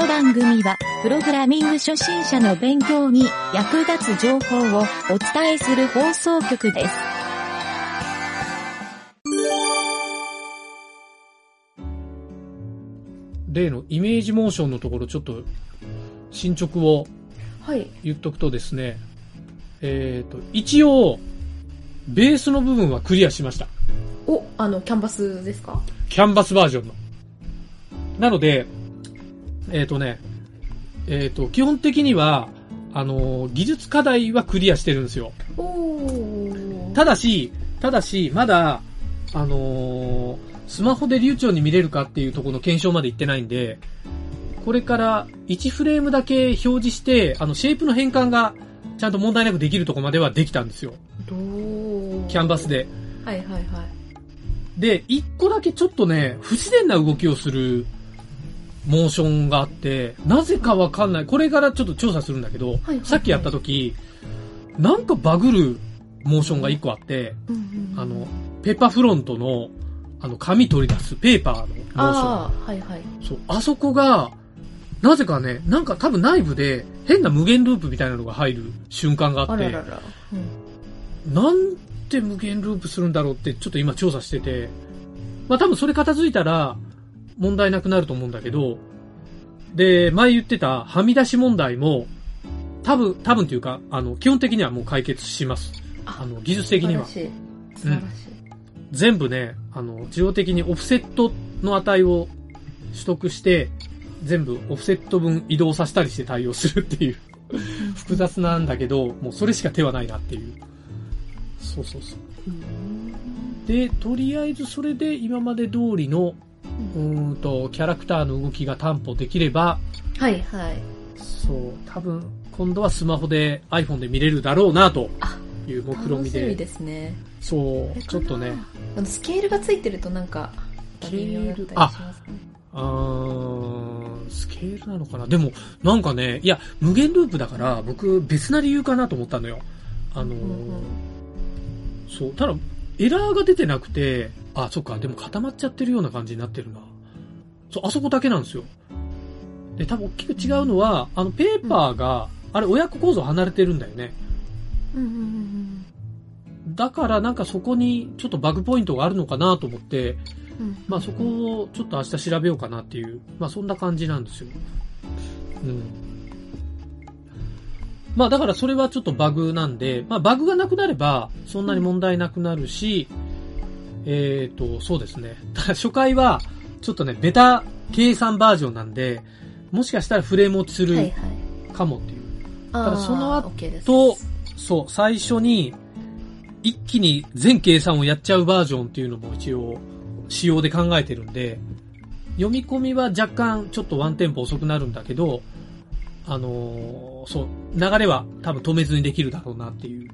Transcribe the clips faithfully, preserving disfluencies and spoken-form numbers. の番組はプログラミング初心者の勉強に役立つ情報をお伝えする放送局です。例のイメージモーションのところちょっと進捗を言っとくとですね、はい、えーと、一応ベースの部分はクリアしました。お、あのキャンバスですか？キャンバスバージョンの。なので、えっとね、えっと、基本的には、あのー、技術課題はクリアしてるんですよ。ただし、ただし、まだ、あのー、スマホで流暢に見れるかっていうところの検証まで行ってないんで、これからいちフレームだけ表示して、あの、シェイプの変換がちゃんと問題なくできるところまではできたんですよ。キャンバスで。はいはいはい。で、いっこだけちょっとね、不自然な動きをするモーションがあって、なぜかわかんない。これからちょっと調査するんだけど、はいはいはい、さっきやったとき、なんかバグるモーションがいっこあって、うんうんうん、あの、ペーパーフロントの、あの、紙取り出すペーパーのモーション。ああ、はいはい。そう、あそこが、なぜかね、なんか多分内部で変な無限ループみたいなのが入る瞬間があって、あららら、うん、なんて無限ループするんだろうってちょっと今調査してて、まあ多分それ片付いたら、問題なくなると思うんだけど、で、前言ってたはみ出し問題も、多分、多分というか、あの、基本的にはもう解決します。あの、技術的には。素晴らしい。素晴らしい。うん、全部ね、あの、自動的にオフセットの値を取得して、全部オフセット分移動させたりして対応するっていう、複雑なんだけど、もうそれしか手はないなっていう。そうそうそう。で、とりあえずそれで今まで通りの、うんとキャラクターの動きが担保できれば、はいはい、そう多分今度はスマホで iPhone で見れるだろうなという目論見で、楽しみですね。そうちょっとね、あのスケールがついてるとなんか微妙だったりしますね。あー、スケールなのかな。でもなんかね、いや無限ループだから僕別な理由かなと思ったのよ。あのーうんうん、そうただエラーが出てなくて。あ、そっか。でも固まっちゃってるような感じになってるな。そう、あそこだけなんですよ。で、多分大きく違うのは、あの、ペーパーが、うん、あれ、親子構造離れてるんだよね。うんうんうん。だから、なんかそこに、ちょっとバグポイントがあるのかなと思って、うん、まあそこを、ちょっと明日調べようかなっていう、まあそんな感じなんですよ。うん。まあだから、それはちょっとバグなんで、まあバグがなくなれば、そんなに問題なくなるし、うんえーと、そうですね。ただ初回は、ちょっとね、ベタ計算バージョンなんで、もしかしたらフレーム落ちするかもっていう。はいはい、ただその後、OK、そう、最初に、一気に全計算をやっちゃうバージョンっていうのも一応、仕様で考えてるんで、読み込みは若干ちょっとワンテンポ遅くなるんだけど、あのー、そう、流れは多分止めずにできるだろうなっていう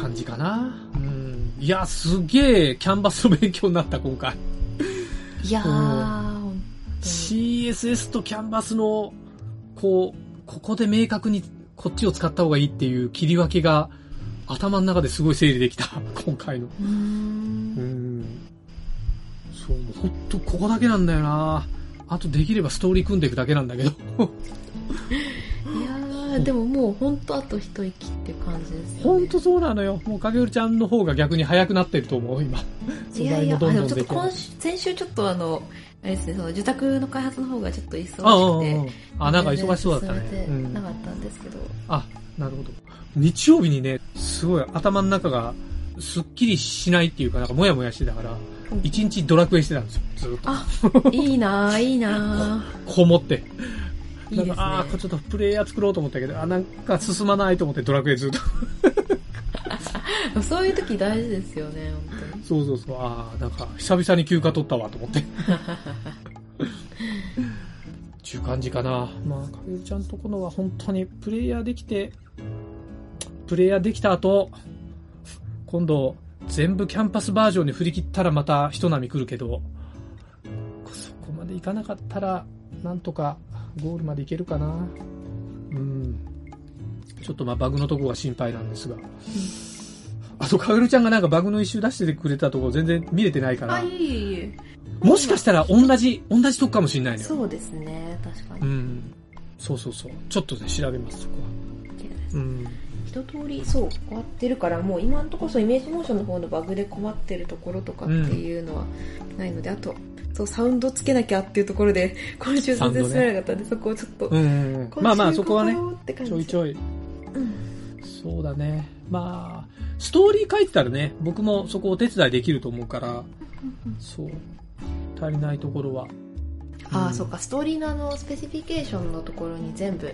感じかな。うんいやすげえキャンバスの勉強になった今回いやー、うん、シーエスエス とキャンバスのこうここで明確にこっちを使った方がいいっていう切り分けが頭の中ですごい整理できた今回のうーんうーんそうほんとここだけなんだよなあとできればストーリー組んでいくだけなんだけどいやーでももうほんとあと一息っていう感じですよね。ほんとそうなのよ。もう影織ちゃんの方が逆に早くなってると思う今。いやいやどんどんちょっと今週先週ちょっとあのあれですねその受託の開発の方がちょっと忙しくてあああああなんか忙しそうだったね。なかったんですけど。うん、あなるほど。日曜日にねすごい頭の中がすっきりしないっていうかなんかモヤモヤしてたから一、うん、日ドラクエしてたんですよずっと。あいいなーいいなー。こもって。なんかいいね、ああ、ちょっとプレイヤー作ろうと思ったけど、あなんか進まないと思ってドラクエずっと。そういう時大事ですよね、本当に。そうそうそう、ああ、なんか久々に休暇取ったわと思って。ちゅう感じかな。まあ、かげるちゃんのところは本当にプレイヤーできて、プレイヤーできた後、今度全部キャンパスバージョンに振り切ったらまた人波来るけど、そこまでいかなかったら、なんとか、ゴールまでいけるかな。うん。ちょっとまあバグのとこが心配なんですが、うん、あとカエルちゃんがなんかバグの一周出してくれたとこ全然見れてないから。あ、いい、いい。もしかしたら同じ同じとこかもしれないね。そうですね、確かに。うん。そうそうそう。ちょっとね調べますそこは。うん。一通りそう終わってるからもう今のところそうイメージモーションの方のバグで困ってるところとかっていうのはないので、うん、あとそうサウンドつけなきゃっていうところで今週全然進めなかったんで、ね、そこをちょっと、うんうんうん、まあまあそこはねちょいちょい、うん、そうだねまあストーリー書いてたらね僕もそこお手伝いできると思うからそう足りないところは、うん、ああそうかストーリーのあのスペシフィケーションのところに全部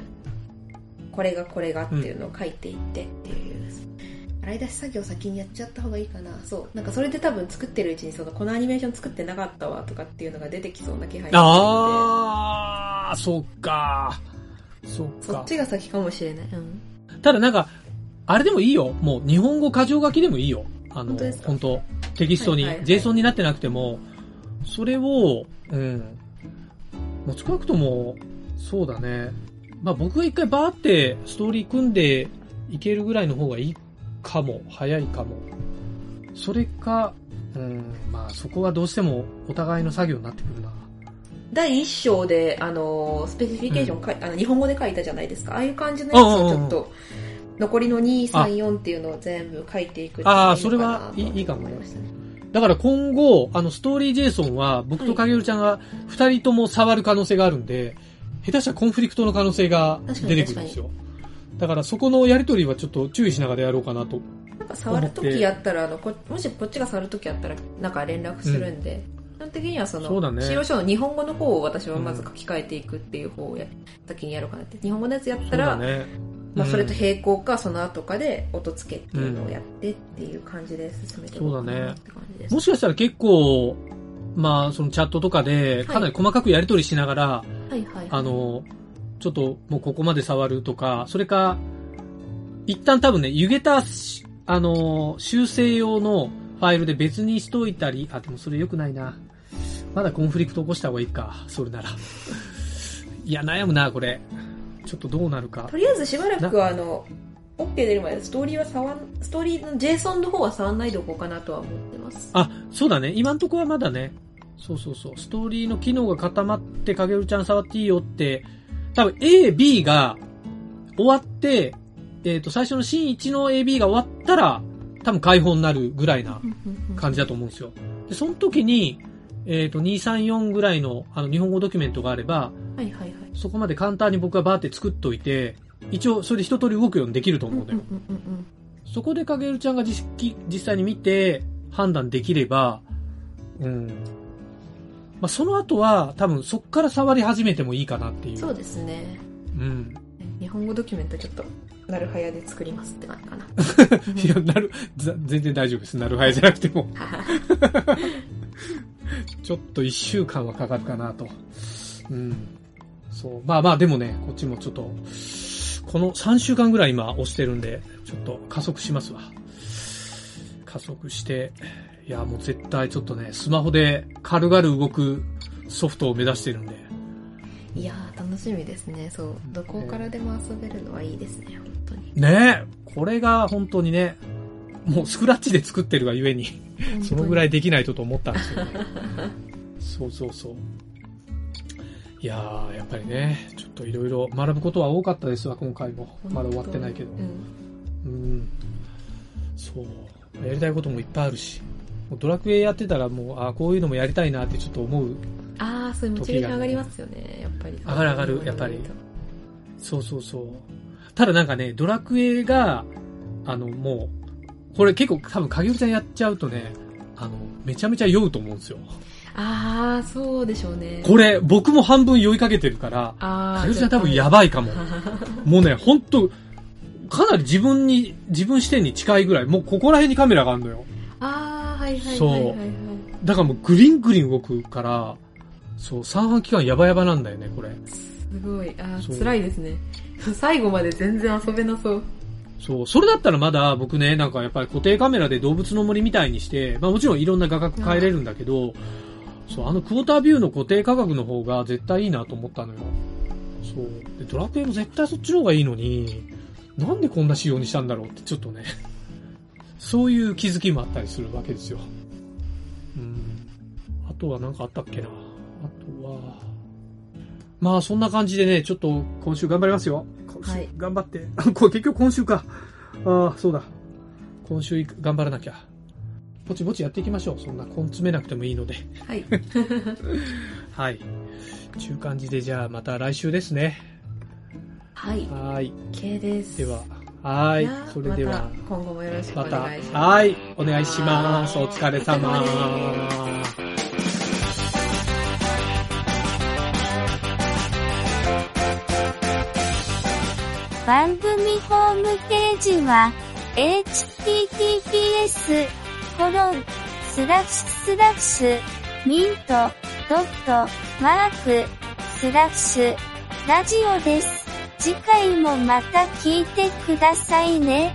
これがこれがっていうのを書いていってっていう、うん、洗い出し作業先にやっちゃった方がいいかな。そうなんかそれで多分作ってるうちにそのこのアニメーション作ってなかったわとかっていうのが出てきそうな気配がするので、ああそっかそっかそっちが先かもしれない、うん、ただなんかあれでもいいよもう日本語箇条書きでもいいよあの本当テキストに、はいはいはい、JSON になってなくてもそれをうんもう少なくともそうだねまあ僕が一回バーってストーリー組んでいけるぐらいの方がいいかも早いかもそれかうんまあそこはどうしてもお互いの作業になってくるな。第一章であのスペシフィケーションか、うん、あの日本語で書いたじゃないですかああいう感じのやつをちょっと残りのに、さん、よんっていうのを全部書いていくっていうのかな。ああそれはいいかもね。だから今後あのストーリージェイソンは僕と影るちゃんが二人とも触る可能性があるんで、はい下手したらコンフリクトの可能性が出てくるんですよ。だからそこのやり取りはちょっと注意しながらやろうかなと。なんか触るときやったらあのこもしこっちが触るときやったらなんか連絡するんで、うん、基本的にはその使用書の日本語の方を私はまず書き換えていくっていう方をや先にやろうかなって。日本語のやつやったら そ,、ねうんまあ、それと並行かその後かで音つけっていうのをやってっていう感じで進めていこうかなって感じです。もしかしたら結構まあそのチャットとかでかなり細かくやり取りしながら、はいはいはいはい、あのちょっともうここまで触るとかそれか一旦多分ね湯げたあの修正用のファイルで別にしといたりあでもそれ良くないなまだコンフリクト起こした方がいいかそれならいや悩むなこれちょっとどうなるかとりあえずしばらくはあの OK 出るまでストーリーは触んストーリーの JSON の方は触んないでおこうかなとは思ってます。あそうだね今んとこはまだねそうそうそう。ストーリーの機能が固まって、かげるちゃん触っていいよって、多分 A、B が終わって、えっと、最初のシーンいちの A、B が終わったら、多分解放になるぐらいな感じだと思うんですよ。で、その時に、えっと、に、さん、よんぐらいの、あの、日本語ドキュメントがあれば、はいはいはい。そこまで簡単に僕がバーって作っといて、一応、それで一通り動くようにできると思うんだよ。うんうんうんうん、そこでかげるちゃんが実、実際に見て、判断できれば、うん。まあ、その後は多分そっから触り始めてもいいかなっていう。そうですね。うん。日本語ドキュメントちょっとなるはやで作りますってなるかな。いやなる全然大丈夫です。なるはやじゃなくてもちょっといっしゅうかんはかかるかなと。うん。そうまあまあでもねこっちもちょっとこのさんしゅうかんぐらい今押してるんでちょっと加速しますわ。加速して。いやもう絶対ちょっとねスマホで軽々動くソフトを目指してるんでいやー楽しみですね。そうどこからでも遊べるのはいいですね、えー、本当にねえこれが本当にねもうスクラッチで作ってるがゆえにそのぐらいできないとと思ったんですけど、ね、そうそうそういやーやっぱりねちょっといろいろ学ぶことは多かったですわ今回もまだ終わってないけどうん、うん、そうやりたいこともいっぱいあるしドラクエやってたらもうあこういうのもやりたいなってちょっと思う、ね、ああそういうモチベーション上がりますよねやっぱり上がる上がるやっぱりそうそうそうただなんかねドラクエがあのもうこれ結構多分影尾ちゃんやっちゃうとねあのめちゃめちゃ酔うと思うんですよ。ああそうでしょうねこれ僕も半分酔いかけてるから影尾ちゃん多分やばいかももうね本当かなり自分に自分視点に近いぐらいもうここら辺にカメラがあるのよ。ああそうだからもうグリングリン動くからそう三半期間やばやばなんだよねこれすごいあ辛いですね最後まで全然遊べなそうそうそれだったらまだ僕ねなんかやっぱり固定カメラで動物の森みたいにしてまあもちろんいろんな画角変えれるんだけどそうあのクォータービューの固定価格の方が絶対いいなと思ったのよ。そうでドラクエも絶対そっちの方がいいのになんでこんな仕様にしたんだろうってちょっとねそういう気づきもあったりするわけですよ。うん。あとは何かあったっけな。あとは、まあそんな感じでね、ちょっと今週頑張りますよ。はい。頑張って。これ結局今週か。ああ、そうだ。今週頑張らなきゃ。ぼちぼちやっていきましょう。そんな根詰めなくてもいいので。はい。はい。という感じで、じゃあまた来週ですね。はい。はい。OK です。では。はい。それでは、ま、今後もよろしくお願いします。また、はい。お願いします。お疲れ様。お疲れ様です。番組ホームページは エイチティーティーピーエスコロンスラッシュスラッシュミントドットマークスラッシュラジオです。次回もまた聞いてくださいね。